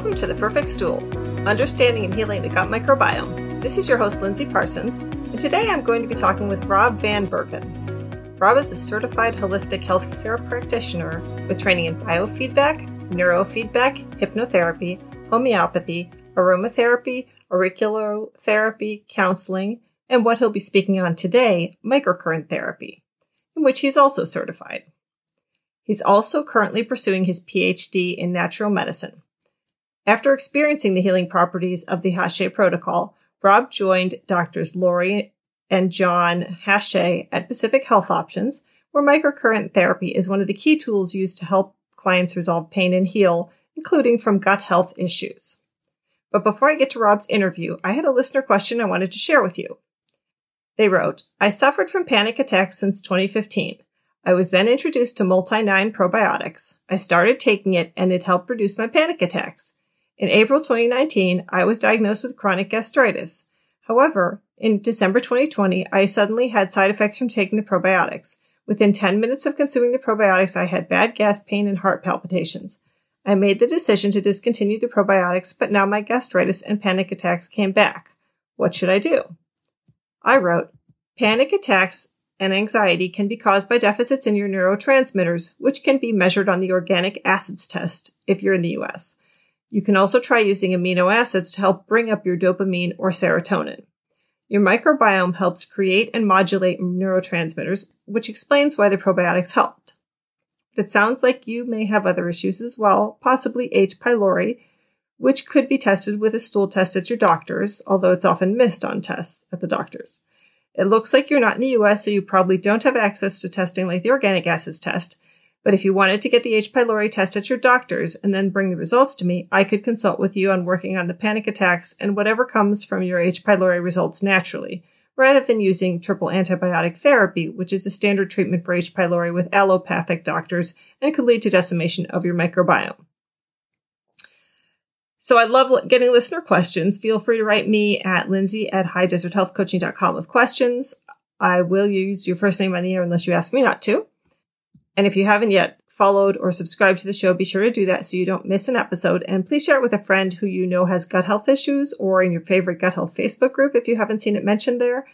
Welcome to The Perfect Stool, Understanding and Healing the Gut Microbiome. This is your host, Lindsay Parsons, and today I'm going to be talking with Rob Van Bergen. Rob is a certified holistic health care practitioner with training in biofeedback, neurofeedback, hypnotherapy, homeopathy, aromatherapy, auriculotherapy, counseling, and what he'll be speaking on today, microcurrent therapy, in which he's also certified. He's also currently pursuing his PhD in natural medicine. After experiencing the healing properties of the Haché protocol, Rob joined Drs. Lori and John Haché at Pacific Health Options, where microcurrent therapy is one of the key tools used to help clients resolve pain and heal, including from gut health issues. But before I get to Rob's interview, I had a listener question I wanted to share with you. They wrote, I suffered from panic attacks since 2015. I was then introduced to Multi-9 probiotics. I started taking it, and it helped reduce my panic attacks. In April 2019, I was diagnosed with chronic gastritis. However, in December 2020, I suddenly had side effects from taking the probiotics. Within 10 minutes of consuming the probiotics, I had bad gas pain and heart palpitations. I made the decision to discontinue the probiotics, but now my gastritis and panic attacks came back. What should I do? I wrote, panic attacks and anxiety can be caused by deficits in your neurotransmitters, which can be measured on the organic acids test if you're in the U.S. You can also try using amino acids to help bring up your dopamine or serotonin. Your microbiome helps create and modulate neurotransmitters, which explains why the probiotics helped. But it sounds like you may have other issues as well, possibly H. pylori, which could be tested with a stool test at your doctor's, although it's often missed on tests at the doctor's. It looks like you're not in the U.S., so you probably don't have access to testing like the organic acids test, but if you wanted to get the H. pylori test at your doctor's and then bring the results to me, I could consult with you on working on the panic attacks and whatever comes from your H. pylori results naturally, rather than using triple antibiotic therapy, which is the standard treatment for H. pylori with allopathic doctors and could lead to decimation of your microbiome. So I love getting listener questions. Feel free to write me at lindsay@highdeserthealthcoaching.com with questions. I will use your first name on the air unless you ask me not to. And if you haven't yet followed or subscribed to the show, be sure to do that so you don't miss an episode. And please share it with a friend who you know has gut health issues or in your favorite gut health Facebook group if you haven't seen it mentioned there.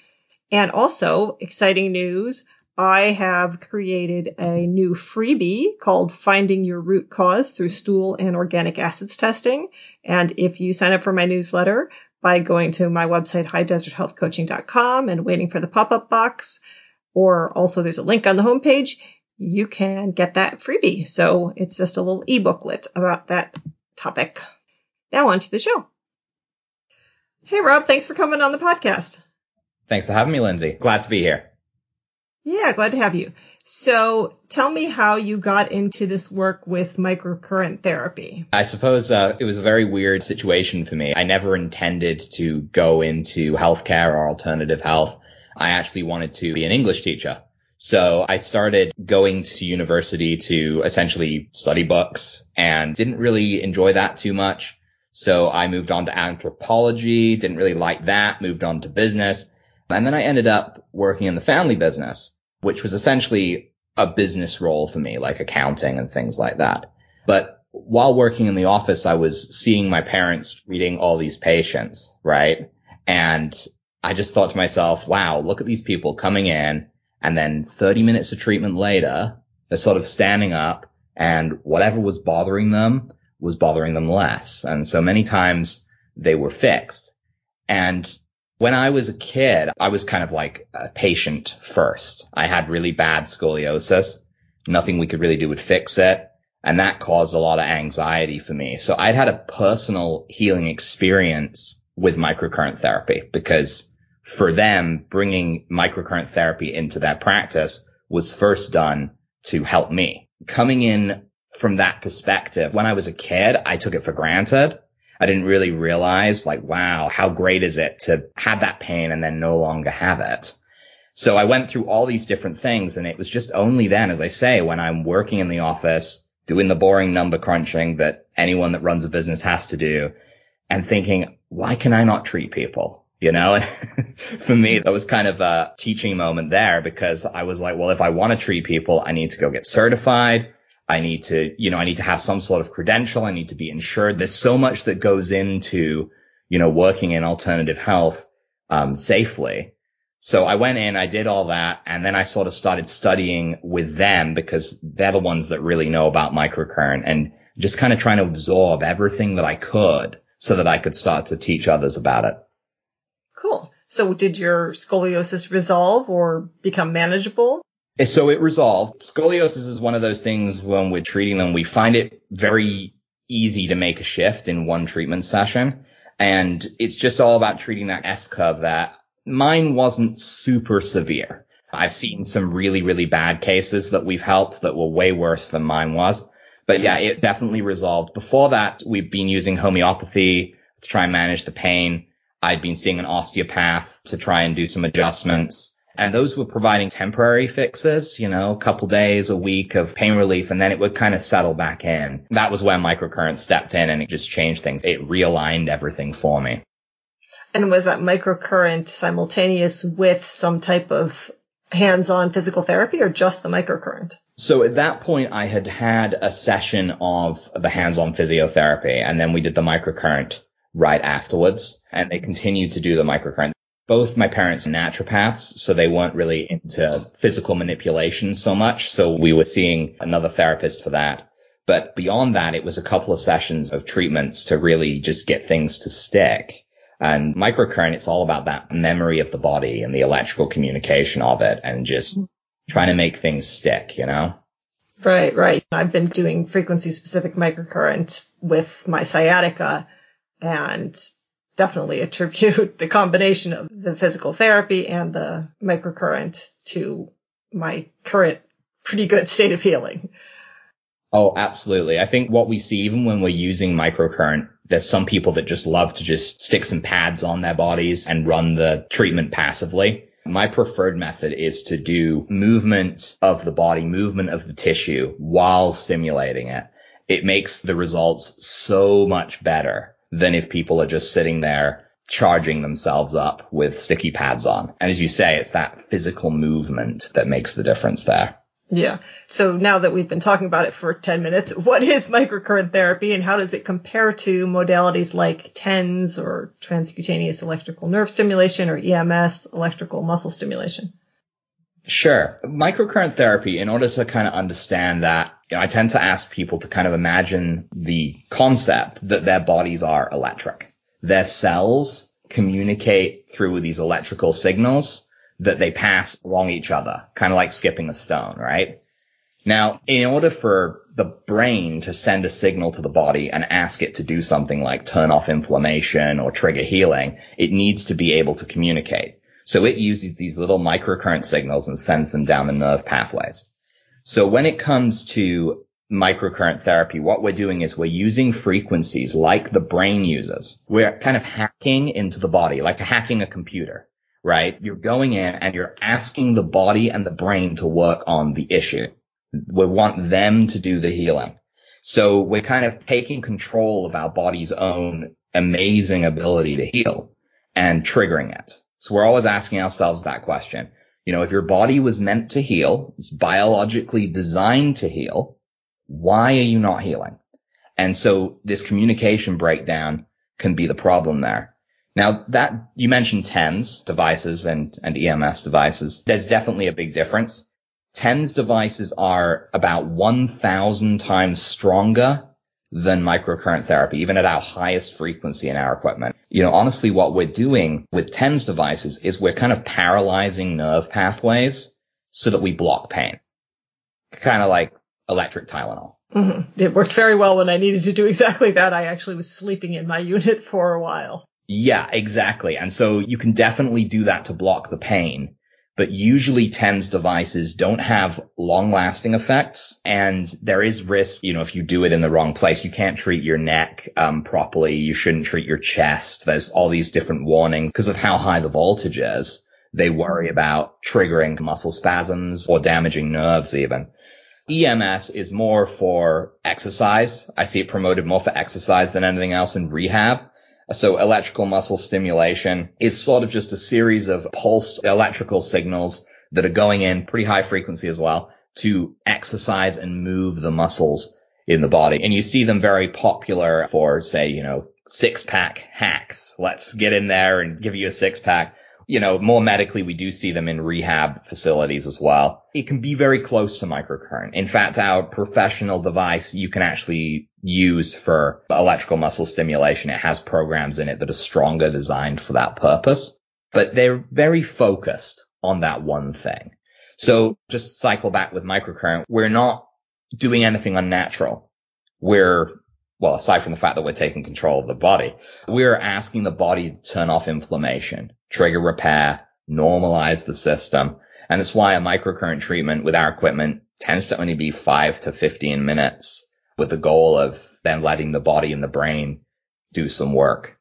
And also, exciting news, I have created a new freebie called Finding Your Root Cause Through Stool and Organic Acids Testing. And if you sign up for my newsletter by going to my website, highdeserthealthcoaching.com, and waiting for the pop-up box, or also there's a link on the homepage, you can get that freebie. So it's just a little e-booklet about that topic. Now on to the show. Hey, Rob, thanks for coming on the podcast. Thanks for having me, Lindsay. Glad to be here. Yeah, glad to have you. So tell me how you got into this work with microcurrent therapy. I suppose it was a very weird situation for me. I never intended to go into healthcare or alternative health. I actually wanted to be an English teacher. So I started going to university to essentially study books and didn't really enjoy that too much. So I moved on to anthropology, didn't really like that, moved on to business. And then I ended up working in the family business, which was essentially a business role for me, like accounting and things like that. But while working in the office, I was seeing my parents treating all these patients, right? And I just thought to myself, wow, look at these people coming in, and then 30 minutes of treatment later, they're sort of standing up, and whatever was bothering them less. And so many times they were fixed. And when I was a kid, I was kind of like a patient first. I had really bad scoliosis. Nothing we could really do would fix it. And that caused a lot of anxiety for me. So I'd had a personal healing experience with microcurrent therapy because for them, bringing microcurrent therapy into their practice was first done to help me. Coming in from that perspective, when I was a kid, I took it for granted. I didn't really realize, like, wow, how great is it to have that pain and then no longer have it? So I went through all these different things, and it was just only then, as I say, when I'm working in the office, doing the boring number crunching that anyone that runs a business has to do, and thinking, why can I not treat people? You know, for me, that was kind of a teaching moment there because I was like, well, if I want to treat people, I need to go get certified. I need to, you know, I need to have some sort of credential. I need to be insured. There's so much that goes into, you know, working in alternative health, safely. So I went in, I did all that, and then I sort of started studying with them because they're the ones that really know about microcurrent, and just kind of trying to absorb everything that I could so that I could start to teach others about it. Cool. So did your scoliosis resolve or become manageable? So it resolved. Scoliosis is one of those things when we're treating them, we find it very easy to make a shift in one treatment session. And it's just all about treating that S-curve there. Mine wasn't super severe. I've seen some really, really bad cases that we've helped that were way worse than mine was. But yeah, it definitely resolved. Before that, we've been using homeopathy to try and manage the pain. I'd been seeing an osteopath to try and do some adjustments. And those were providing temporary fixes, you know, a couple days, a week of pain relief, and then it would kind of settle back in. That was where microcurrent stepped in, and it just changed things. It realigned everything for me. And was that microcurrent simultaneous with some type of hands-on physical therapy or just the microcurrent? So at that point, I had had a session of the hands-on physiotherapy, and then we did the microcurrent right afterwards, and they continued to do the microcurrent. Both my parents are naturopaths, so they weren't really into physical manipulation so much, so we were seeing another therapist for that. But beyond that, it was a couple of sessions of treatments to really just get things to stick. And microcurrent, it's all about that memory of the body and the electrical communication of it and just trying to make things stick, you know? Right, right. I've been doing frequency-specific microcurrent with my sciatica, and definitely attribute the combination of the physical therapy and the microcurrent to my current pretty good state of healing. Oh, absolutely. I think what we see, even when we're using microcurrent, there's some people that just love to just stick some pads on their bodies and run the treatment passively. My preferred method is to do movement of the body, movement of the tissue while stimulating it. It makes the results so much better than if people are just sitting there charging themselves up with sticky pads on. And as you say, it's that physical movement that makes the difference there. Yeah. So now that we've been talking about it for 10 minutes, what is microcurrent therapy and how does it compare to modalities like TENS or transcutaneous electrical nerve stimulation or EMS, electrical muscle stimulation? Sure. Microcurrent therapy, in order to kind of understand that, you know, I tend to ask people to kind of imagine the concept that their bodies are electric. Their cells communicate through these electrical signals that they pass along each other, kind of like skipping a stone, right? Now, in order for the brain to send a signal to the body and ask it to do something like turn off inflammation or trigger healing, it needs to be able to communicate. So it uses these little microcurrent signals and sends them down the nerve pathways. So when it comes to microcurrent therapy, what we're doing is we're using frequencies like the brain uses. We're kind of hacking into the body, like hacking a computer. Right? You're going in and you're asking the body and the brain to work on the issue. We want them to do the healing. So we're kind of taking control of our body's own amazing ability to heal and triggering it. So we're always asking ourselves that question. You know, if your body was meant to heal, it's biologically designed to heal, why are you not healing? And so this communication breakdown can be the problem there. Now that you mentioned TENS devices and EMS devices, there's definitely a big difference. TENS devices are about 1,000 times stronger than microcurrent therapy, even at our highest frequency in our equipment. You know, honestly, what we're doing with TENS devices is we're kind of paralyzing nerve pathways so that we block pain, kind of like electric Tylenol. Mm-hmm. It worked very well when I needed to do exactly that. I actually was sleeping in my unit for a while. Yeah, exactly. And so you can definitely do that to block the pain. But usually TENS devices don't have long-lasting effects. And there is risk, you know, if you do it in the wrong place, you can't treat your neck properly. You shouldn't treat your chest. There's all these different warnings because of how high the voltage is. They worry about triggering muscle spasms or damaging nerves even. EMS is more for exercise. I see it promoted more for exercise than anything else in rehab. So electrical muscle stimulation is sort of just a series of pulsed electrical signals that are going in pretty high frequency as well to exercise and move the muscles in the body. And you see them very popular for, say, you know, six-pack hacks. Let's get in there and give you a six-pack. You know, more medically, we do see them in rehab facilities as well. It can be very close to microcurrent. In fact, our professional device you can actually use for electrical muscle stimulation. It has programs in it that are stronger designed for that purpose, but they're very focused on that one thing. So just cycle back with microcurrent. We're not doing anything unnatural. Well, aside from the fact that we're taking control of the body, we're asking the body to turn off inflammation, trigger repair, normalize the system. And that's why a microcurrent treatment with our equipment tends to only be 5 to 15 minutes with the goal of then letting the body and the brain do some work.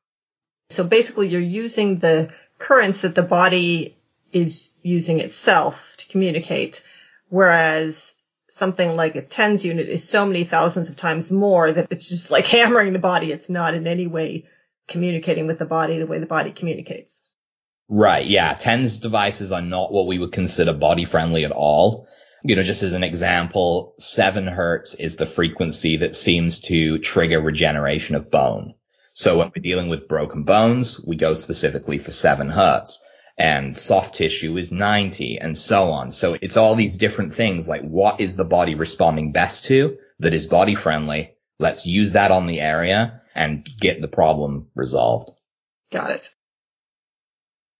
So basically you're using the currents that the body is using itself to communicate, whereas something like a TENS unit is so many thousands of times more that it's just like hammering the body. It's not in any way communicating with the body the way the body communicates. Right. Yeah. TENS devices are not what we would consider body friendly at all. You know, just as an example, 7 hertz is the frequency that seems to trigger regeneration of bone. So when we're dealing with broken bones, we go specifically for 7 hertz. And soft tissue is 90 and so on. So it's all these different things like what is the body responding best to that is body friendly. Let's use that on the area and get the problem resolved. Got it.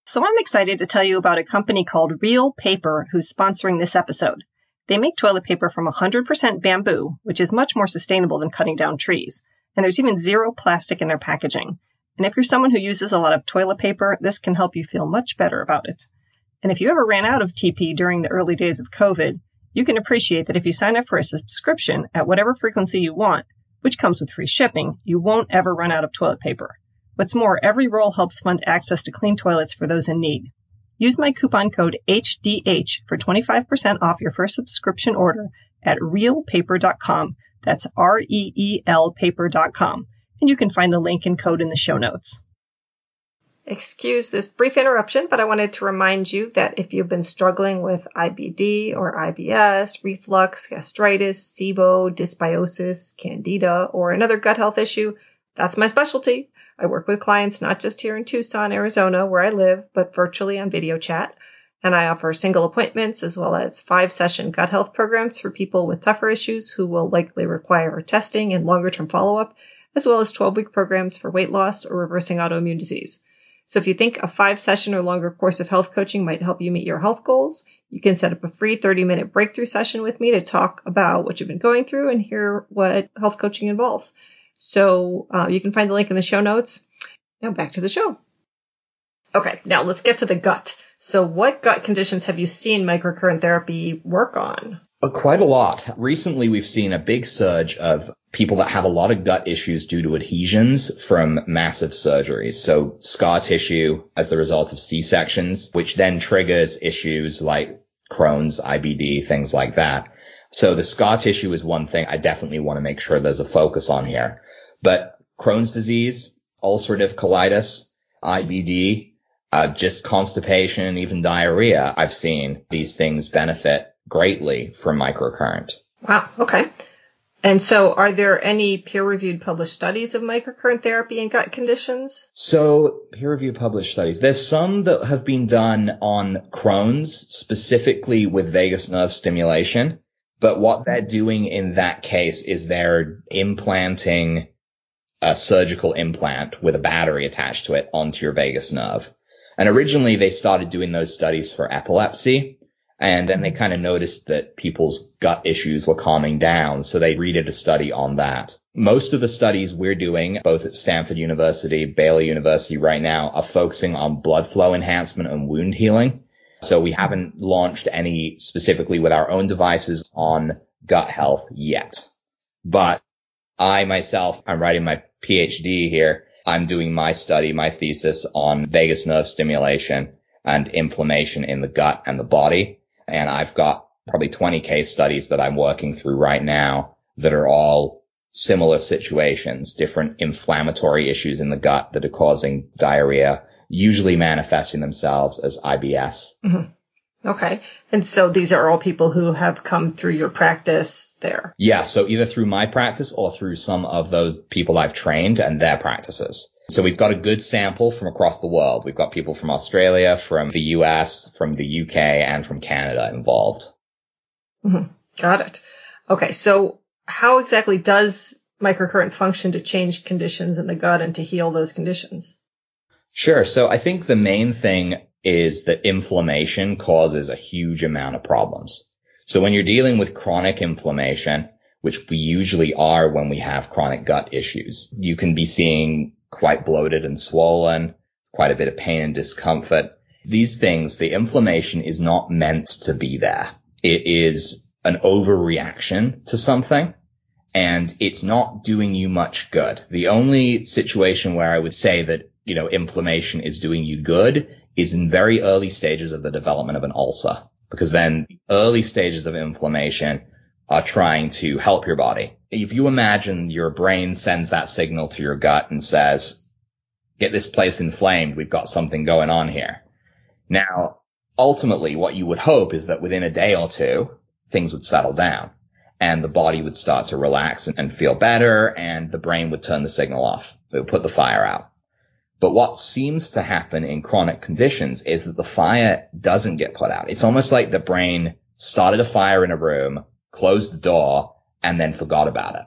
So I'm excited to tell you about a company called Real Paper who's sponsoring this episode. They make toilet paper from 100% bamboo, which is much more sustainable than cutting down trees. And there's even zero plastic in their packaging. And if you're someone who uses a lot of toilet paper, this can help you feel much better about it. And if you ever ran out of TP during the early days of COVID, you can appreciate that if you sign up for a subscription at whatever frequency you want, which comes with free shipping, you won't ever run out of toilet paper. What's more, every roll helps fund access to clean toilets for those in need. Use my coupon code HDH for 25% off your first subscription order at ReelPaper.com. That's REEL Paper.com. And you can find the link and code in the show notes. Excuse this brief interruption, but I wanted to remind you that if you've been struggling with IBD or IBS, reflux, gastritis, SIBO, dysbiosis, candida, or another gut health issue, that's my specialty. I work with clients not just here in Tucson, Arizona, where I live, but virtually on video chat. And I offer single appointments as well as 5-session gut health programs for people with tougher issues who will likely require testing and longer-term follow-up, as well as 12-week programs for weight loss or reversing autoimmune disease. So if you think a 5-session or longer course of health coaching might help you meet your health goals, you can set up a free 30-minute breakthrough session with me to talk about what you've been going through and hear what health coaching involves. So you can find the link in the show notes. Now back to the show. Okay, now let's get to the gut. So what gut conditions have you seen microcurrent therapy work on? Quite a lot. Recently, we've seen a big surge of people that have a lot of gut issues due to adhesions from massive surgeries. So scar tissue as the result of C-sections, which then triggers issues like Crohn's, IBD, things like that. So the scar tissue is one thing I definitely want to make sure there's a focus on here. But Crohn's disease, ulcerative colitis, IBD, just constipation, even diarrhea, I've seen these things benefit greatly from microcurrent. Wow. Okay. And so are there any peer-reviewed published studies of microcurrent therapy in gut conditions? So peer-reviewed published studies. There's some that have been done on Crohn's, specifically with vagus nerve stimulation. But what they're doing in that case is they're implanting a surgical implant with a battery attached to it onto your vagus nerve. And originally they started doing those studies for epilepsy. And then they kind of noticed that people's gut issues were calming down. So they redid a study on that. Most of the studies we're doing, both at Stanford University, Baylor University right now, are focusing on blood flow enhancement and wound healing. So we haven't launched any specifically with our own devices on gut health yet. But I myself, I'm writing my PhD here. I'm doing my study, my thesis on vagus nerve stimulation and inflammation in the gut and the body. And I've got probably 20 case studies that I'm working through right now that are all similar situations, different inflammatory issues in the gut that are causing diarrhea, usually manifesting themselves as IBS. Mm-hmm. Okay. And so these are all people who have come through your practice there? Yeah. So either through my practice or through some of those people I've trained and their practices. So we've got a good sample from across the world. We've got people from Australia, from the US, from the UK, and from Canada involved. Mm-hmm. Got it. Okay. So how exactly does microcurrent function to change conditions in the gut and to heal those conditions? Sure. So I think the main thing is that inflammation causes a huge amount of problems. So when you're dealing with chronic inflammation, which we usually are when we have chronic gut issues, you can be seeing quite bloated and swollen, quite a bit of pain and discomfort. These things, the inflammation is not meant to be there. It is an overreaction to something, and it's not doing you much good. The only situation where I would say that, you know, inflammation is doing you good is in very early stages of the development of an ulcer, because then the early stages of inflammation are trying to help your body. If you imagine your brain sends that signal to your gut and says, get this place inflamed, we've got something going on here. Now, ultimately, what you would hope is that within a day or two, things would settle down and the body would start to relax and feel better, and the brain would turn the signal off. It would put the fire out. But what seems to happen in chronic conditions is that the fire doesn't get put out. It's almost like the brain started a fire in a room, closed the door, and then forgot about it.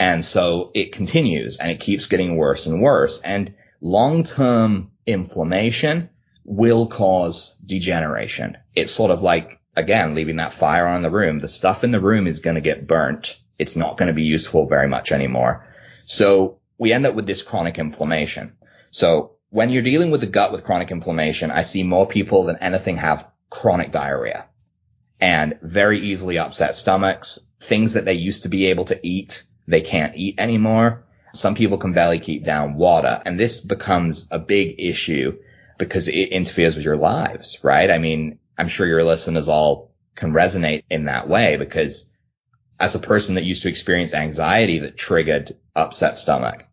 And so it continues, and it keeps getting worse and worse. And long-term inflammation will cause degeneration. It's sort of like, again, leaving that fire on in the room. The stuff in the room is going to get burnt. It's not going to be useful very much anymore. So we end up with this chronic inflammation. So when you're dealing with the gut with chronic inflammation, I see more people than anything have chronic diarrhea and very easily upset stomachs. Things that they used to be able to eat, they can't eat anymore. Some people can barely keep down water. And this becomes a big issue because it interferes with your lives, right? I mean, I'm sure your listeners all can resonate in that way, because as a person that used to experience anxiety that triggered upset stomach,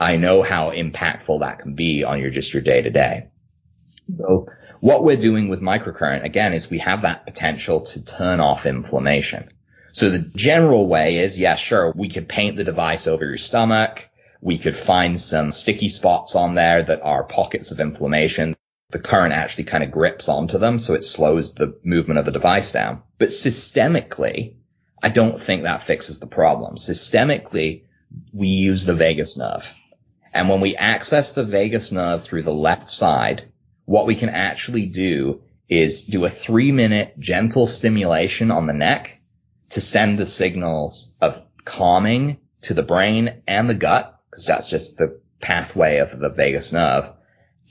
I know how impactful that can be on your just your day to day. So what we're doing with microcurrent, again, is we have that potential to turn off inflammation. So the general way is, yeah, sure, we could paint the device over your stomach. We could find some sticky spots on there that are pockets of inflammation. The current actually kind of grips onto them, so it slows the movement of the device down. But systemically, I don't think that fixes the problem. Systemically, we use the vagus nerve. And when we access the vagus nerve through the left side, what we can actually do is do a 3-minute gentle stimulation on the neck to send the signals of calming to the brain and the gut, because that's just the pathway of the vagus nerve,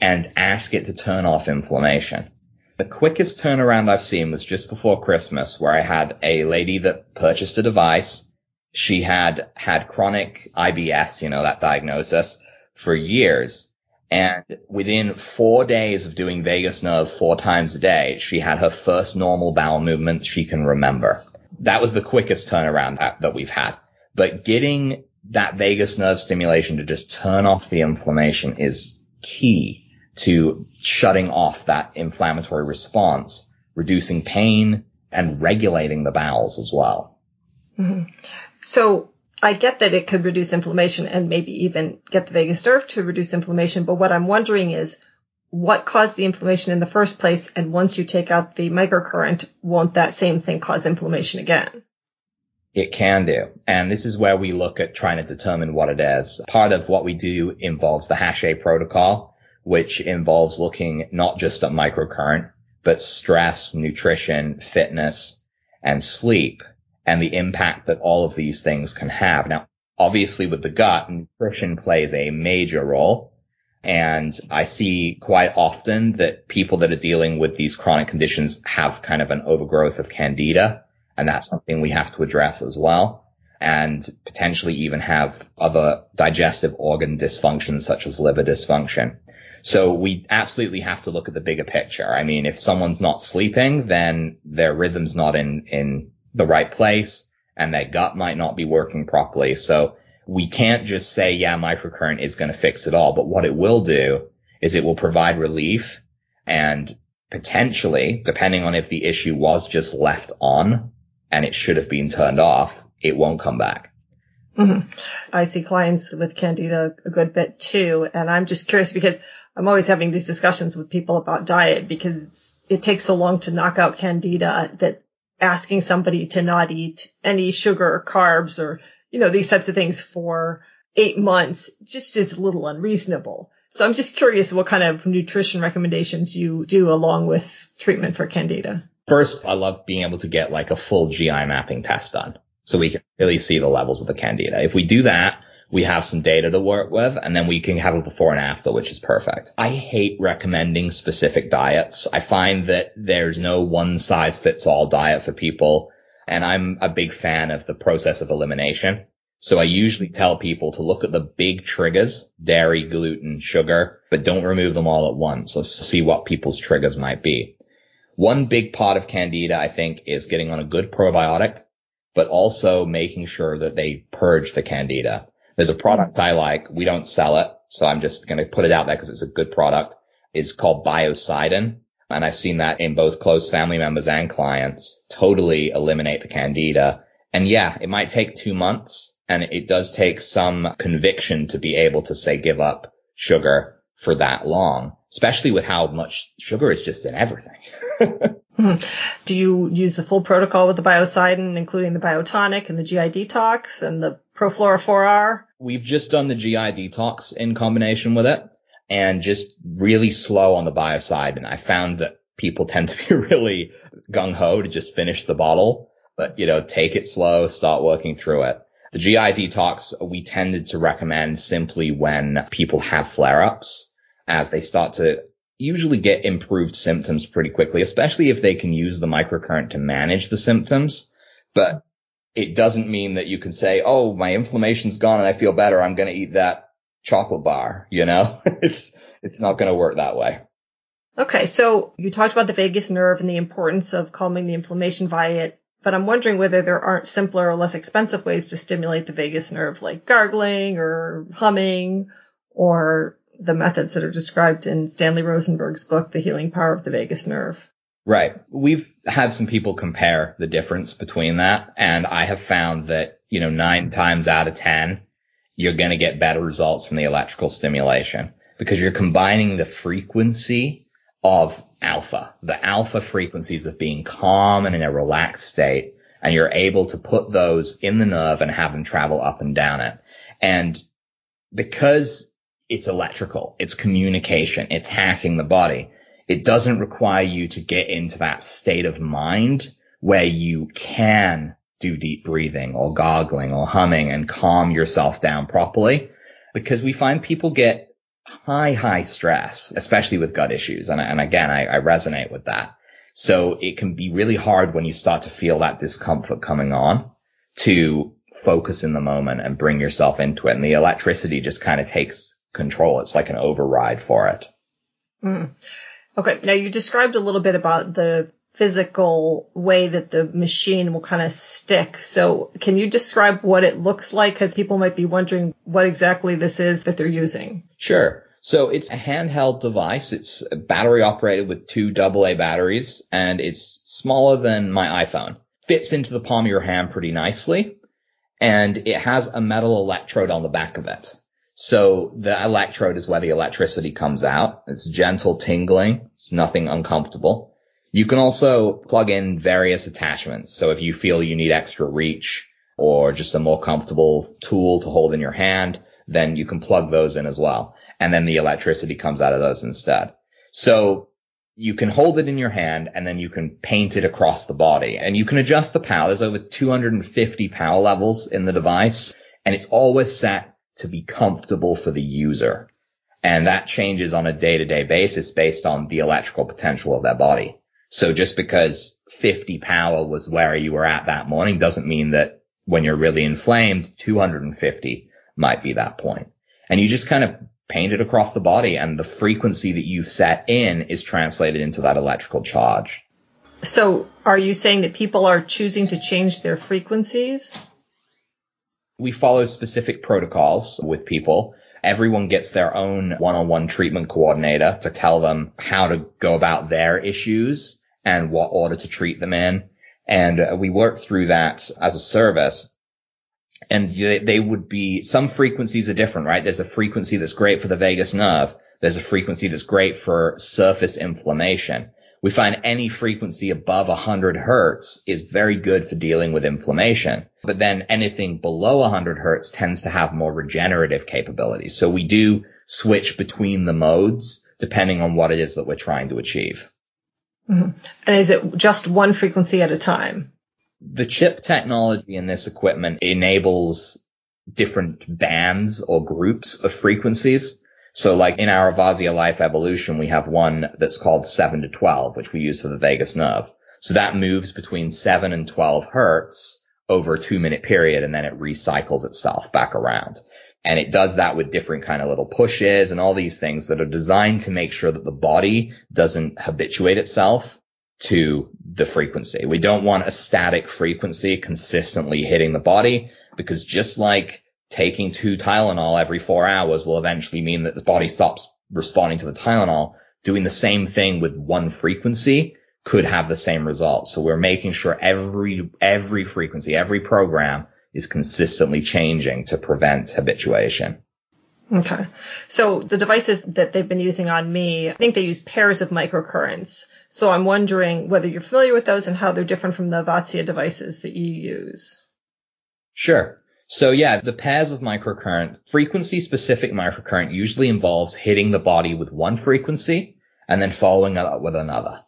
and ask it to turn off inflammation. The quickest turnaround I've seen was just before Christmas, where I had a lady that purchased a device. She had had chronic IBS, you know, that diagnosis, for years. And within 4 days of doing vagus nerve 4 times a day, she had her first normal bowel movement she can remember. That was the quickest turnaround that we've had. But getting that vagus nerve stimulation to just turn off the inflammation is key to shutting off that inflammatory response, reducing pain, and regulating the bowels as well. Mm-hmm. So I get that it could reduce inflammation and maybe even get the vagus nerve to reduce inflammation. But what I'm wondering is, what caused the inflammation in the first place? And once you take out the microcurrent, won't that same thing cause inflammation again? It can do. And this is where we look at trying to determine what it is. Part of what we do involves the Haché protocol, which involves looking not just at microcurrent, but stress, nutrition, fitness, and sleep, and the impact that all of these things can have. Now, obviously with the gut, nutrition plays a major role. And I see quite often that people that are dealing with these chronic conditions have kind of an overgrowth of candida. And that's something we have to address as well. And potentially even have other digestive organ dysfunctions such as liver dysfunction. So we absolutely have to look at the bigger picture. I mean, if someone's not sleeping, then their rhythm's not in the right place, and their gut might not be working properly. So we can't just say, yeah, microcurrent is going to fix it all. But what it will do is it will provide relief and potentially, depending on if the issue was just left on and it should have been turned off, it won't come back. Mm-hmm. I see clients with candida a good bit too. And I'm just curious because I'm always having these discussions with people about diet because it takes so long to knock out candida that asking somebody to not eat any sugar or carbs or, you know, these types of things for 8 months just is a little unreasonable. So I'm just curious what kind of nutrition recommendations you do along with treatment for candida. First, I love being able to get like a full GI mapping test done, so we can really see the levels of the candida. If we do that, we have some data to work with, and then we can have a before and after, which is perfect. I hate recommending specific diets. I find that there's no one-size-fits-all diet for people, and I'm a big fan of the process of elimination. So I usually tell people to look at the big triggers, dairy, gluten, sugar, but don't remove them all at once. Let's see what people's triggers might be. One big part of candida, I think, is getting on a good probiotic, but also making sure that they purge the candida. There's a product I like. We don't sell it, so I'm just going to put it out there because it's a good product. It's called Biocidin, and I've seen that in both close family members and clients totally eliminate the candida. And yeah, it might take 2 months, and it does take some conviction to be able to, say, give up sugar for that long, especially with how much sugar is just in everything. Do you use the full protocol with the Biocidin, including the biotonic and the GI detox and the Proflora 4R? We've just done the GI detox in combination with it and just really slow on the Biocidin. I found that people tend to be really gung-ho to just finish the bottle, but, you know, take it slow, start working through it. The GI detox, we tended to recommend simply when people have flare-ups, as they start to usually get improved symptoms pretty quickly, especially if they can use the microcurrent to manage the symptoms. But it doesn't mean that you can say, oh, my inflammation's gone and I feel better, I'm going to eat that chocolate bar, you know? It's not going to work that way. Okay, so you talked about the vagus nerve and the importance of calming the inflammation via it, but I'm wondering whether there aren't simpler or less expensive ways to stimulate the vagus nerve, like gargling or humming or the methods that are described in Stanley Rosenberg's book, The Healing Power of the Vagus Nerve. Right. We've had some people compare the difference between that. And I have found that, you know, 9 times out of 10, you're going to get better results from the electrical stimulation because you're combining the frequency of alpha, the alpha frequencies of being calm and in a relaxed state. And you're able to put those in the nerve and have them travel up and down it. And because it's electrical, it's communication, it's hacking the body, it doesn't require you to get into that state of mind where you can do deep breathing or gargling or humming and calm yourself down properly, because we find people get high stress, especially with gut issues. And again, I resonate with that. So it can be really hard when you start to feel that discomfort coming on to focus in the moment and bring yourself into it. And the electricity just kind of takes control. It's like an override for it. Mm. Okay. Now you described a little bit about the physical way that the machine will kind of stick. So can you describe what it looks like? Because people might be wondering what exactly this is that they're using. Sure. So it's a handheld device. It's battery operated with 2 AA batteries, and it's smaller than my iPhone. Fits into the palm of your hand pretty nicely. And it has a metal electrode on the back of it. So the electrode is where the electricity comes out. It's gentle tingling. It's nothing uncomfortable. You can also plug in various attachments. So if you feel you need extra reach or just a more comfortable tool to hold in your hand, then you can plug those in as well. And then the electricity comes out of those instead. So you can hold it in your hand and then you can paint it across the body, and you can adjust the power. There's over 250 power levels in the device, and it's always set to be comfortable for the user. And that changes on a day-to-day basis based on the electrical potential of their body. So just because 50 power was where you were at that morning doesn't mean that when you're really inflamed, 250 might be that point. And you just kind of paint it across the body, and the frequency that you've set in is translated into that electrical charge. So are you saying that people are choosing to change their frequencies? We follow specific protocols with people, Everyone gets their own one-on-one treatment coordinator to tell them how to go about their issues and what order to treat them in. And we worked through that as a service. And they would be, some frequencies are different, right? There's a frequency that's great for the vagus nerve. There's a frequency that's great for surface inflammation. We find any frequency above 100 hertz is very good for dealing with inflammation. But then anything below 100 hertz tends to have more regenerative capabilities. So we do switch between the modes depending on what it is that we're trying to achieve. Mm-hmm. And is it just one frequency at a time? The chip technology in this equipment enables different bands or groups of frequencies. So like in our Vazia Life Evolution, we have one that's called 7 to 12, which we use for the vagus nerve. So that moves between 7 and 12 hertz over a 2-minute period, and then it recycles itself back around. And it does that with different kind of little pushes and all these things that are designed to make sure that the body doesn't habituate itself to the frequency. We don't want a static frequency consistently hitting the body, because just like taking 2 Tylenol every 4 hours will eventually mean that the body stops responding to the Tylenol, doing the same thing with one frequency could have the same result. So we're making sure every frequency, every program is consistently changing to prevent habituation. Okay. So the devices that they've been using on me, I think they use pairs of microcurrents. So I'm wondering whether you're familiar with those and how they're different from the Vazia devices that you use. Sure. So yeah, the pairs of microcurrent, frequency-specific microcurrent usually involves hitting the body with one frequency and then following it up with another.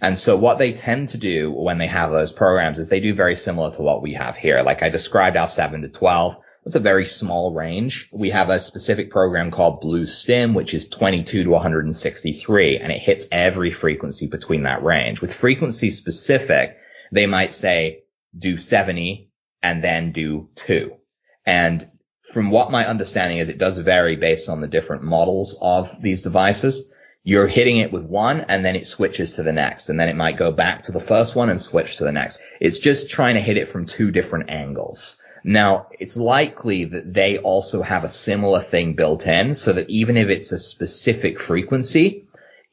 And so what they tend to do when they have those programs is they do very similar to what we have here. Like I described our 7 to 12. It's a very small range. We have a specific program called Blue Stim, which is 22 to 163, and it hits every frequency between that range. With frequency specific, they might say do 70 and then do 2. And from what my understanding is, it does vary based on the different models of these devices. You're hitting it with one and then it switches to the next, and then it might go back to the first one and switch to the next. It's just trying to hit it from 2 different angles. Now, it's likely that they also have a similar thing built in so that even if it's a specific frequency,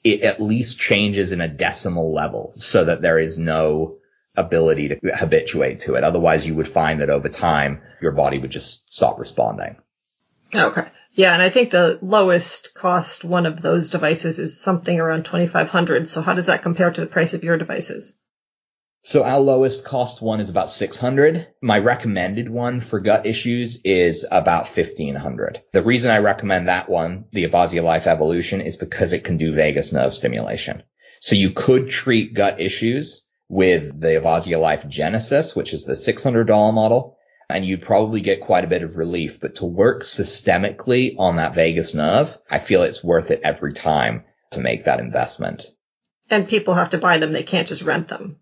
it at least changes in a decimal level so that there is no ability to habituate to it. Otherwise, you would find that over time, your body would just stop responding. Okay. Yeah. And I think the lowest cost one of those devices is something around $2,500. So how does that compare to the price of your devices? So our lowest cost one is about $600. My recommended one for gut issues is about $1,500. The reason I recommend that one, the Vazia Life Evolution, is because it can do vagus nerve stimulation. So you could treat gut issues with the Vazia Life Genesis, which is the $600 model, and you'd probably get quite a bit of relief. But to work systemically on that vagus nerve, I feel it's worth it every time to make that investment. And people have to buy them. They can't just rent them.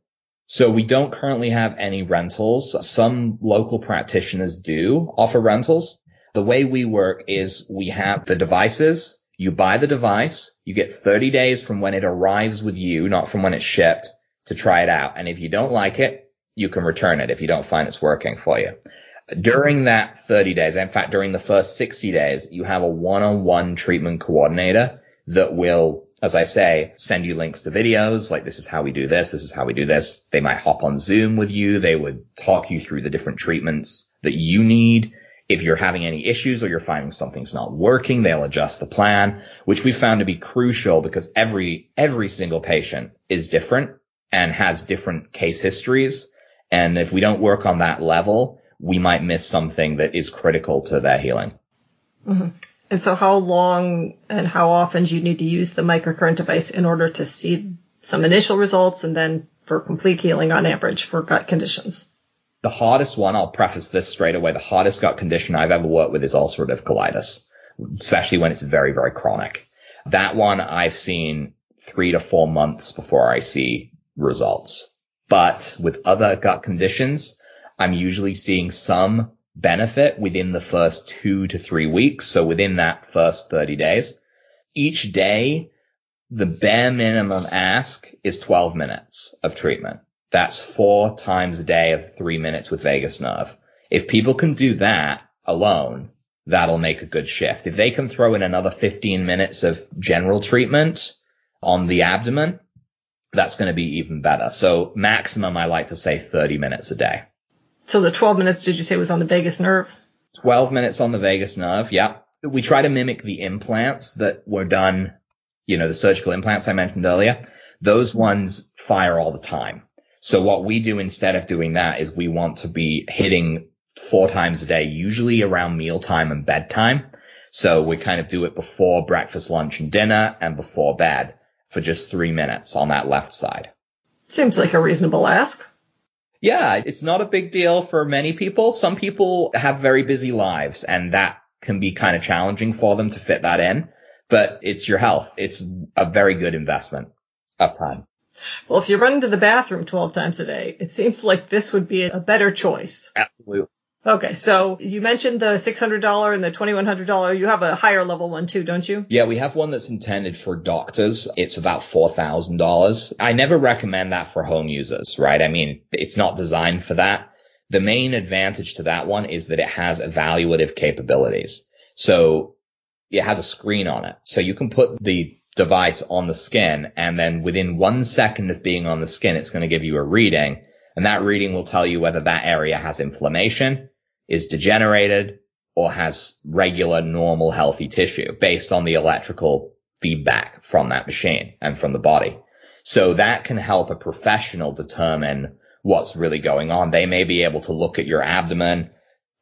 So we don't currently have any rentals. Some local practitioners do offer rentals. The way we work is we have the devices. You buy the device. You get 30 days from when it arrives with you, not from when it's shipped, to try it out. And if you don't like it, you can return it if you don't find it's working for you. During that 30 days, in fact, during the first 60 days, you have a one-on-one treatment coordinator that will, as I say, send you links to videos, like this is how we do this, this is how we do this. They might hop on Zoom with you. They would talk you through the different treatments that you need. If you're having any issues or you're finding something's not working, they'll adjust the plan, which we found to be crucial because every single patient is different and has different case histories. And if we don't work on that level, we might miss something that is critical to their healing. Mm-hmm. And so how long and how often do you need to use the microcurrent device in order to see some initial results and then for complete healing on average for gut conditions? The hardest one, I'll preface this straight away, the hardest gut condition I've ever worked with is ulcerative colitis, especially when it's very, very chronic. That one I've seen 3 to 4 months before I see results. But with other gut conditions, I'm usually seeing some benefit within the first 2 to 3 weeks. So within that first 30 days, each day, the bare minimum ask is 12 minutes of treatment. That's 4 times a day of 3 minutes with vagus nerve. If people can do that alone, that'll make a good shift. If they can throw in another 15 minutes of general treatment on the abdomen, that's going to be even better. So maximum, I like to say 30 minutes a day. So the 12 minutes, did you say, was on the vagus nerve? 12 minutes on the vagus nerve. Yeah. We try to mimic the implants that were done, you know, the surgical implants I mentioned earlier. Those ones fire all the time. So what we do instead of doing that is we want to be hitting 4 times a day, usually around mealtime and bedtime. So we kind of do it before breakfast, lunch, and dinner, and before bed for just 3 minutes on that left side. Seems like a reasonable ask. Yeah, it's not a big deal for many people. Some people have very busy lives, and that can be kind of challenging for them to fit that in. But it's your health. It's a very good investment of time. Well, if you run to the bathroom 12 times a day, it seems like this would be a better choice. Absolutely. Okay, so you mentioned the $600 and the $2,100. You have a higher level one too, don't you? Yeah, we have one that's intended for doctors. It's about $4,000. I never recommend that for home users, right? I mean, it's not designed for that. The main advantage to that one is that it has evaluative capabilities. So it has a screen on it. So you can put the device on the skin, and then within 1 second of being on the skin, it's going to give you a reading. And that reading will tell you whether that area has inflammation, is degenerated, or has regular, normal, healthy tissue based on the electrical feedback from that machine and from the body. So that can help a professional determine what's really going on. They may be able to look at your abdomen,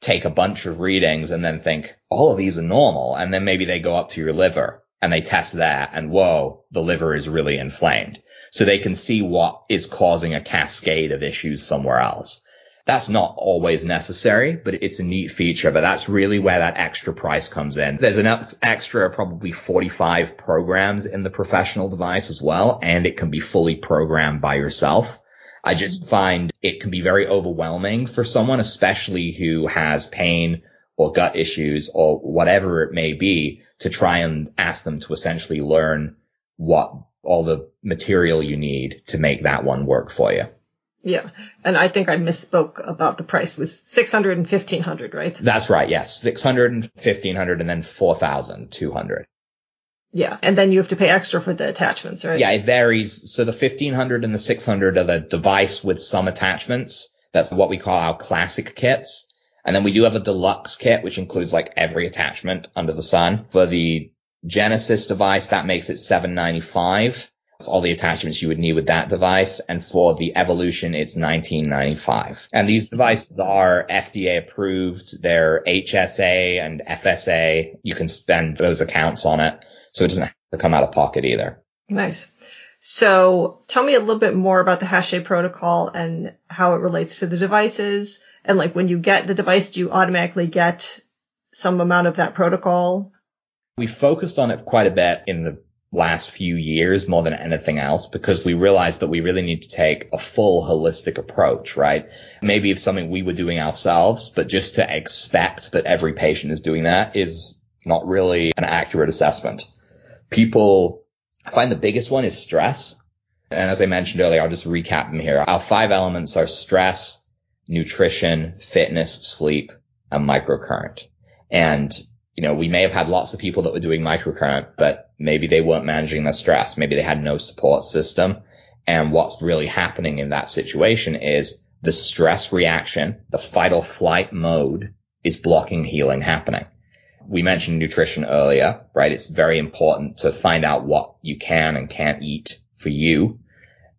take a bunch of readings, and then think, all of these are normal. And then maybe they go up to your liver and they test that, and whoa, the liver is really inflamed. So they can see what is causing a cascade of issues somewhere else. That's not always necessary, but it's a neat feature. But that's really where that extra price comes in. There's an extra probably 45 programs in the professional device as well, and it can be fully programmed by yourself. I just find it can be very overwhelming for someone, especially who has pain or gut issues or whatever it may be, to try and ask them to essentially learn what all the material you need to make that one work for you. Yeah. And I think I misspoke about the price. It was $600 and $1,500, right? That's right. Yes. $600 and $1,500, and then $4,200. Yeah. And then you have to pay extra for the attachments, right? Yeah, it varies. So the $1,500 and the $600 are the device with some attachments. That's what we call our classic kits. And then we do have a deluxe kit, which includes like every attachment under the sun. For the Genesis device, that makes it $795. That's all the attachments you would need with that device. And for the Evolution, it's $1995. And these devices are FDA approved. They're HSA and FSA. You can spend those accounts on it, so it doesn't have to come out of pocket either. Nice. So tell me a little bit more about the Haché protocol and how it relates to the devices. And like when you get the device, do you automatically get some amount of that protocol? We focused on it quite a bit in the last few years more than anything else, because we realized that we really need to take a full holistic approach, right? Maybe it's something we were doing ourselves, but just to expect that every patient is doing that is not really an accurate assessment. People, I find the biggest one is stress. And as I mentioned earlier, I'll just recap them here. Our 5 elements are stress, nutrition, fitness, sleep, and microcurrent. And you know, we may have had lots of people that were doing microcurrent, but maybe they weren't managing their stress. Maybe they had no support system. And what's really happening in that situation is the stress reaction, the fight or flight mode, is blocking healing happening. We mentioned nutrition earlier, right? It's very important to find out what you can and can't eat for you.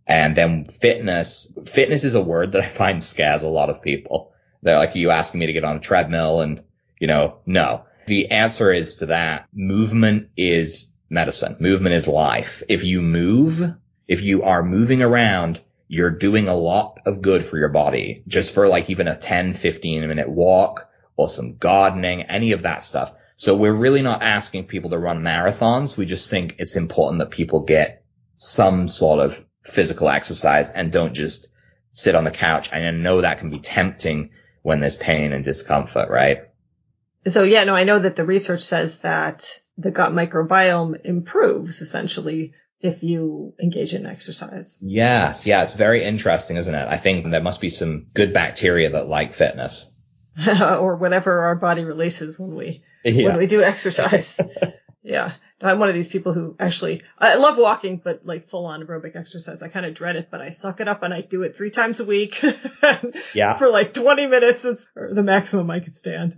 And then fitness. Fitness is a word that I find scares a lot of people. They're like, are you asking me to get on a treadmill? And, you know, no. The answer is to that, movement is medicine. Movement is life. If you move, if you are moving around, you're doing a lot of good for your body. Just for like even a 10, 15 minute walk or some gardening, any of that stuff. So we're really not asking people to run marathons. We just think it's important that people get some sort of physical exercise and don't just sit on the couch. And I know that can be tempting when there's pain and discomfort, right? So, yeah, no, I know that the research says that the gut microbiome improves, essentially, if you engage in exercise. Yes. Yeah. It's very interesting, isn't it? I think there must be some good bacteria that like fitness. or whatever our body releases when we do exercise. Yeah. I'm one of these people who actually, I love walking, but like full on aerobic exercise, I kind of dread it, but I suck it up and I do it 3 times a week for like 20 minutes. It's the maximum I could stand.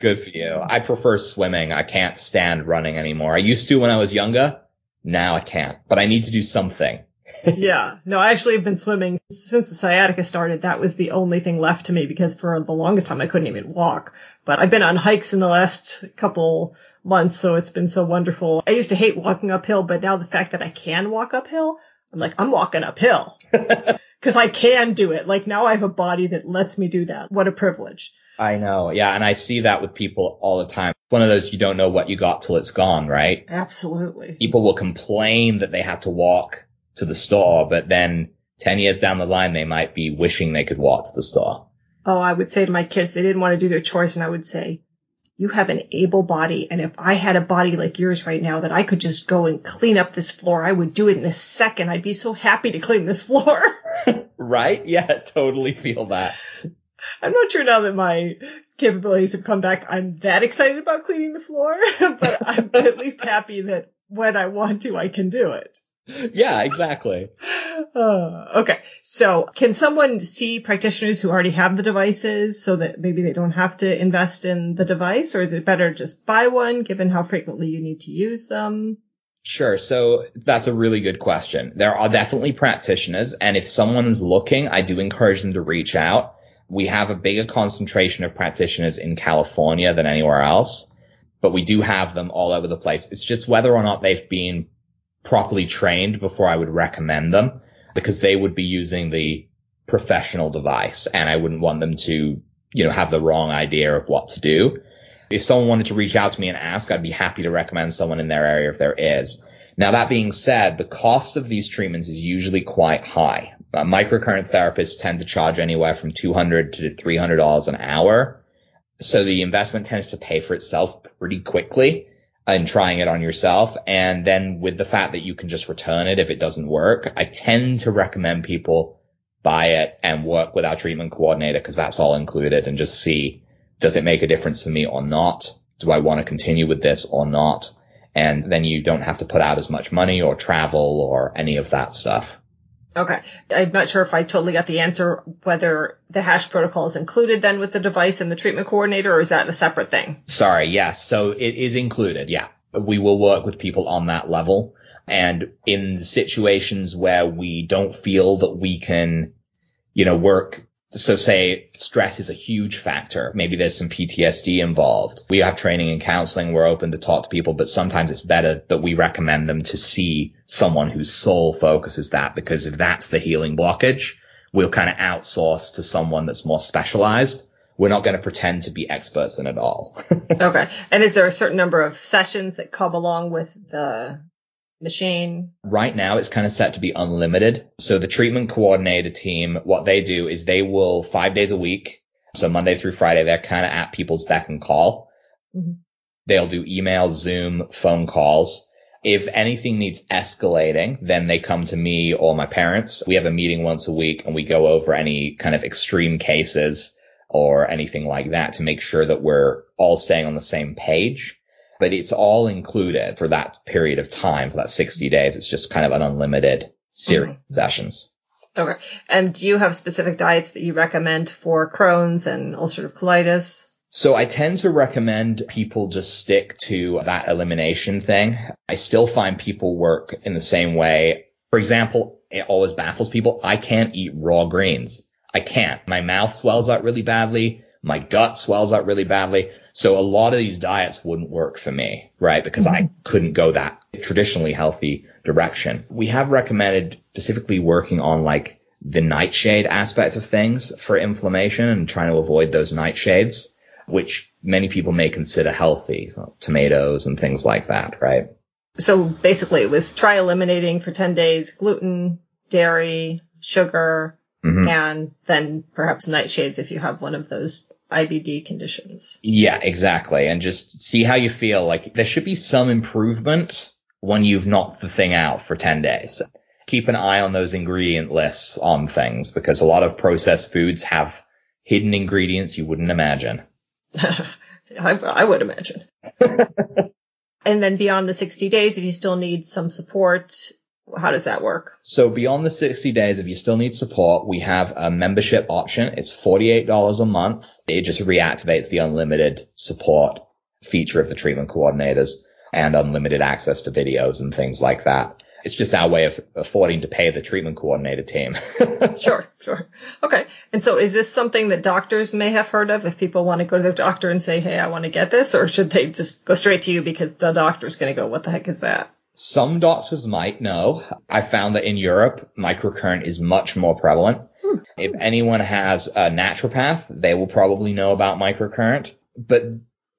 Good for you. I prefer swimming. I can't stand running anymore. I used to when I was younger. Now I can't, but I need to do something. Yeah. No, I actually have been swimming since the sciatica started. That was the only thing left to me because for the longest time I couldn't even walk. But I've been on hikes in the last couple months, so it's been so wonderful. I used to hate walking uphill, but now the fact that I can walk uphill, I'm like, I'm walking uphill because I can do it. Like now I have a body that lets me do that. What a privilege. I know. Yeah. And I see that with people all the time. One of those you don't know what you got till it's gone, right? Absolutely. People will complain that they had to walk to the store, but then 10 years down the line, they might be wishing they could walk to the store. Oh, I would say to my kids, they didn't want to do their chores. And I would say, you have an able body. And if I had a body like yours right now that I could just go and clean up this floor, I would do it in a second. I'd be so happy to clean this floor. Right? Yeah, totally feel that. I'm not sure now that my capabilities have come back, I'm that excited about cleaning the floor, but I'm at least happy that when I want to, I can do it. Yeah, exactly. Okay. So can someone see practitioners who already have the devices so that maybe they don't have to invest in the device, or is it better just buy one given how frequently you need to use them? Sure. So that's a really good question. There are definitely practitioners. And if someone's looking, I do encourage them to reach out. We have a bigger concentration of practitioners in California than anywhere else, but we do have them all over the place. It's just whether or not they've been properly trained before I would recommend them, because they would be using the professional device and I wouldn't want them to, have the wrong idea of what to do. If someone wanted to reach out to me and ask, I'd be happy to recommend someone in their area if there is. Now, that being said, the cost of these treatments is usually quite high. Microcurrent therapists tend to charge anywhere from $200 to $300 an hour. So the investment tends to pay for itself pretty quickly in trying it on yourself. And then with the fact that you can just return it if it doesn't work, I tend to recommend people buy it and work with our treatment coordinator, because that's all included, and just see, does it make a difference for me or not? Do I want to continue with this or not? And then you don't have to put out as much money or travel or any of that stuff. Okay. I'm not sure if I totally got the answer, whether the Haché protocol is included then with the device and the treatment coordinator, or is that a separate thing? Sorry. Yes. So it is included. Yeah. We will work with people on that level. And in situations where we don't feel that we can, work. So say stress is a huge factor. Maybe there's some PTSD involved. We have training and counseling. We're open to talk to people, but sometimes it's better that we recommend them to see someone whose sole focus is that, because if that's the healing blockage, we'll kind of outsource to someone that's more specialized. We're not going to pretend to be experts in it all. Okay. And is there a certain number of sessions that come along with the machine? Right now it's kind of set to be unlimited. So the treatment coordinator team, what they do is they will 5 days a week. So Monday through Friday, they're kind of at people's beck and call. Mm-hmm. They'll do email, Zoom, phone calls. If anything needs escalating, then they come to me or my parents. We have a meeting once a week and we go over any kind of extreme cases or anything like that to make sure that we're all staying on the same page. But it's all included for that period of time, for that 60 days. It's just kind of an unlimited series of sessions. Okay. And do you have specific diets that you recommend for Crohn's and ulcerative colitis? So I tend to recommend people just stick to that elimination thing. I still find people work in the same way. For example, it always baffles people. I can't eat raw greens. I can't. My mouth swells up really badly. My gut swells up really badly. So a lot of these diets wouldn't work for me, right? Because I couldn't go that traditionally healthy direction. We have recommended specifically working on like the nightshade aspect of things for inflammation and trying to avoid those nightshades, which many people may consider healthy, so tomatoes and things like that, right? So basically it was try eliminating for 10 days gluten, dairy, sugar, and then perhaps nightshades if you have one of those IBD conditions. Yeah, exactly. And just see how you feel. Like there should be some improvement when you've knocked the thing out for 10 days. Keep an eye on those ingredient lists on things, because a lot of processed foods have hidden ingredients you wouldn't imagine. I would imagine. And then beyond the 60 days, if you still need some support, how does that work? So beyond the 60 days, if you still need support, we have a membership option. It's $48 a month. It just reactivates the unlimited support feature of the treatment coordinators and unlimited access to videos and things like that. It's just our way of affording to pay the treatment coordinator team. Sure. Okay. And so is this something that doctors may have heard of if people want to go to their doctor and say, hey, I want to get this? Or should they just go straight to you because the doctor's going to go, what the heck is that? Some doctors might know. I found that in Europe, microcurrent is much more prevalent. If anyone has a naturopath, they will probably know about microcurrent. But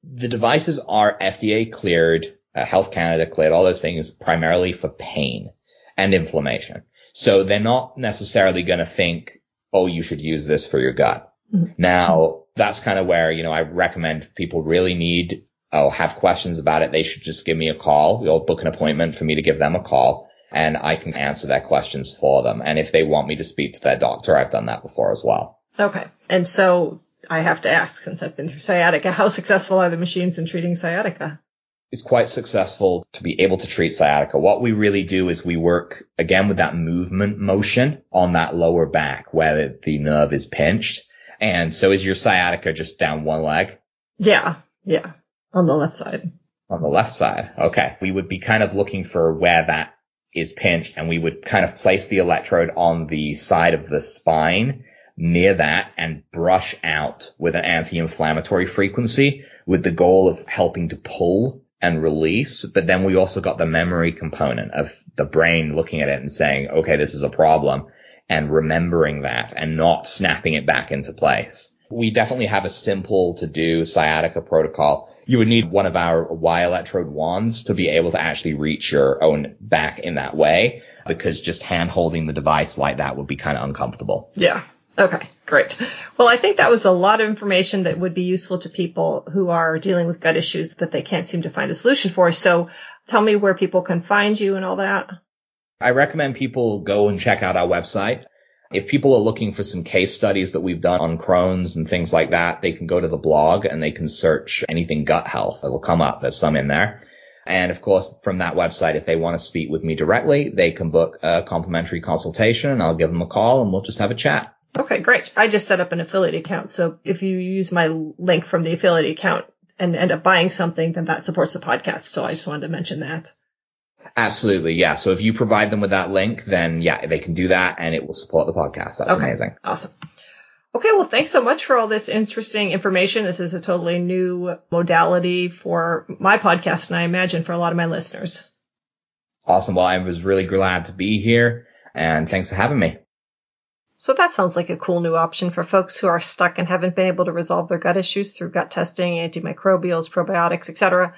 the devices are FDA cleared. Health Canada cleared, all those things primarily for pain and inflammation. So they're not necessarily going to think, oh, you should use this for your gut. Mm-hmm. Now, that's kind of where, you know, I recommend if people really need or have questions about it, they should just give me a call. They'll book an appointment for me to give them a call, and I can answer their questions for them. And if they want me to speak to their doctor, I've done that before as well. Okay. And so I have to ask, since I've been through sciatica, how successful are the machines in treating sciatica? It's quite successful to be able to treat sciatica. What we really do is we work, again, with that movement motion on that lower back where the nerve is pinched. And so is your sciatica just down one leg? Yeah. On the left side. Okay. We would be kind of looking for where that is pinched, and we would kind of place the electrode on the side of the spine near that and brush out with an anti-inflammatory frequency with the goal of helping to pull and release. But then we also got the memory component of the brain looking at it and saying, okay, this is a problem, and remembering that and not snapping it back into place. We definitely have a simple to do sciatica protocol. You would need one of our Y electrode wands to be able to actually reach your own back in that way, because just hand holding the device like that would be kind of uncomfortable. Yeah. Okay, great. Well, I think that was a lot of information that would be useful to people who are dealing with gut issues that they can't seem to find a solution for. So tell me where people can find you and all that. I recommend people go and check out our website. If people are looking for some case studies that we've done on Crohn's and things like that, they can go to the blog and they can search anything gut health. It will come up. There's some in there. And of course, from that website, if they want to speak with me directly, they can book a complimentary consultation and I'll give them a call and we'll just have a chat. Okay, great. I just set up an affiliate account. So if you use my link from the affiliate account and end up buying something, then that supports the podcast. So I just wanted to mention that. Absolutely. Yeah. So if you provide them with that link, then yeah, they can do that and it will support the podcast. That's okay. Amazing. Awesome. Okay. Well, thanks so much for all this interesting information. This is a totally new modality for my podcast, and I imagine for a lot of my listeners. Awesome. Well, I was really glad to be here, and thanks for having me. So that sounds like a cool new option for folks who are stuck and haven't been able to resolve their gut issues through gut testing, antimicrobials, probiotics, etc.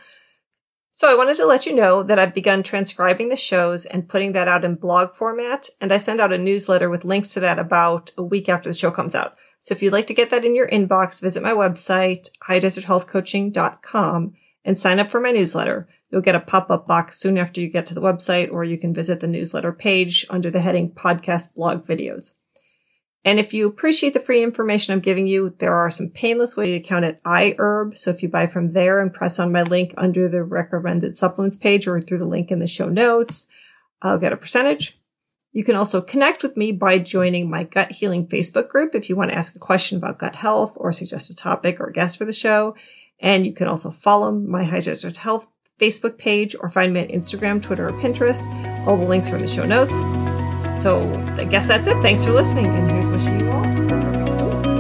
So I wanted to let you know that I've begun transcribing the shows and putting that out in blog format, and I send out a newsletter with links to that about a week after the show comes out. So if you'd like to get that in your inbox, visit my website, highdeserthealthcoaching.com, and sign up for my newsletter. You'll get a pop-up box soon after you get to the website, or you can visit the newsletter page under the heading Podcast Blog Videos. And if you appreciate the free information I'm giving you, there are some painless ways to account at iHerb. So if you buy from there and press on my link under the recommended supplements page or through the link in the show notes, I'll get a percentage. You can also connect with me by joining my Gut Healing Facebook group if you want to ask a question about gut health or suggest a topic or a guest for the show. And you can also follow my High Desert Health Facebook page or find me on Instagram, Twitter, or Pinterest. All the links are in the show notes. So I guess that's it. Thanks for listening, and here's wishing you all a perfect stool.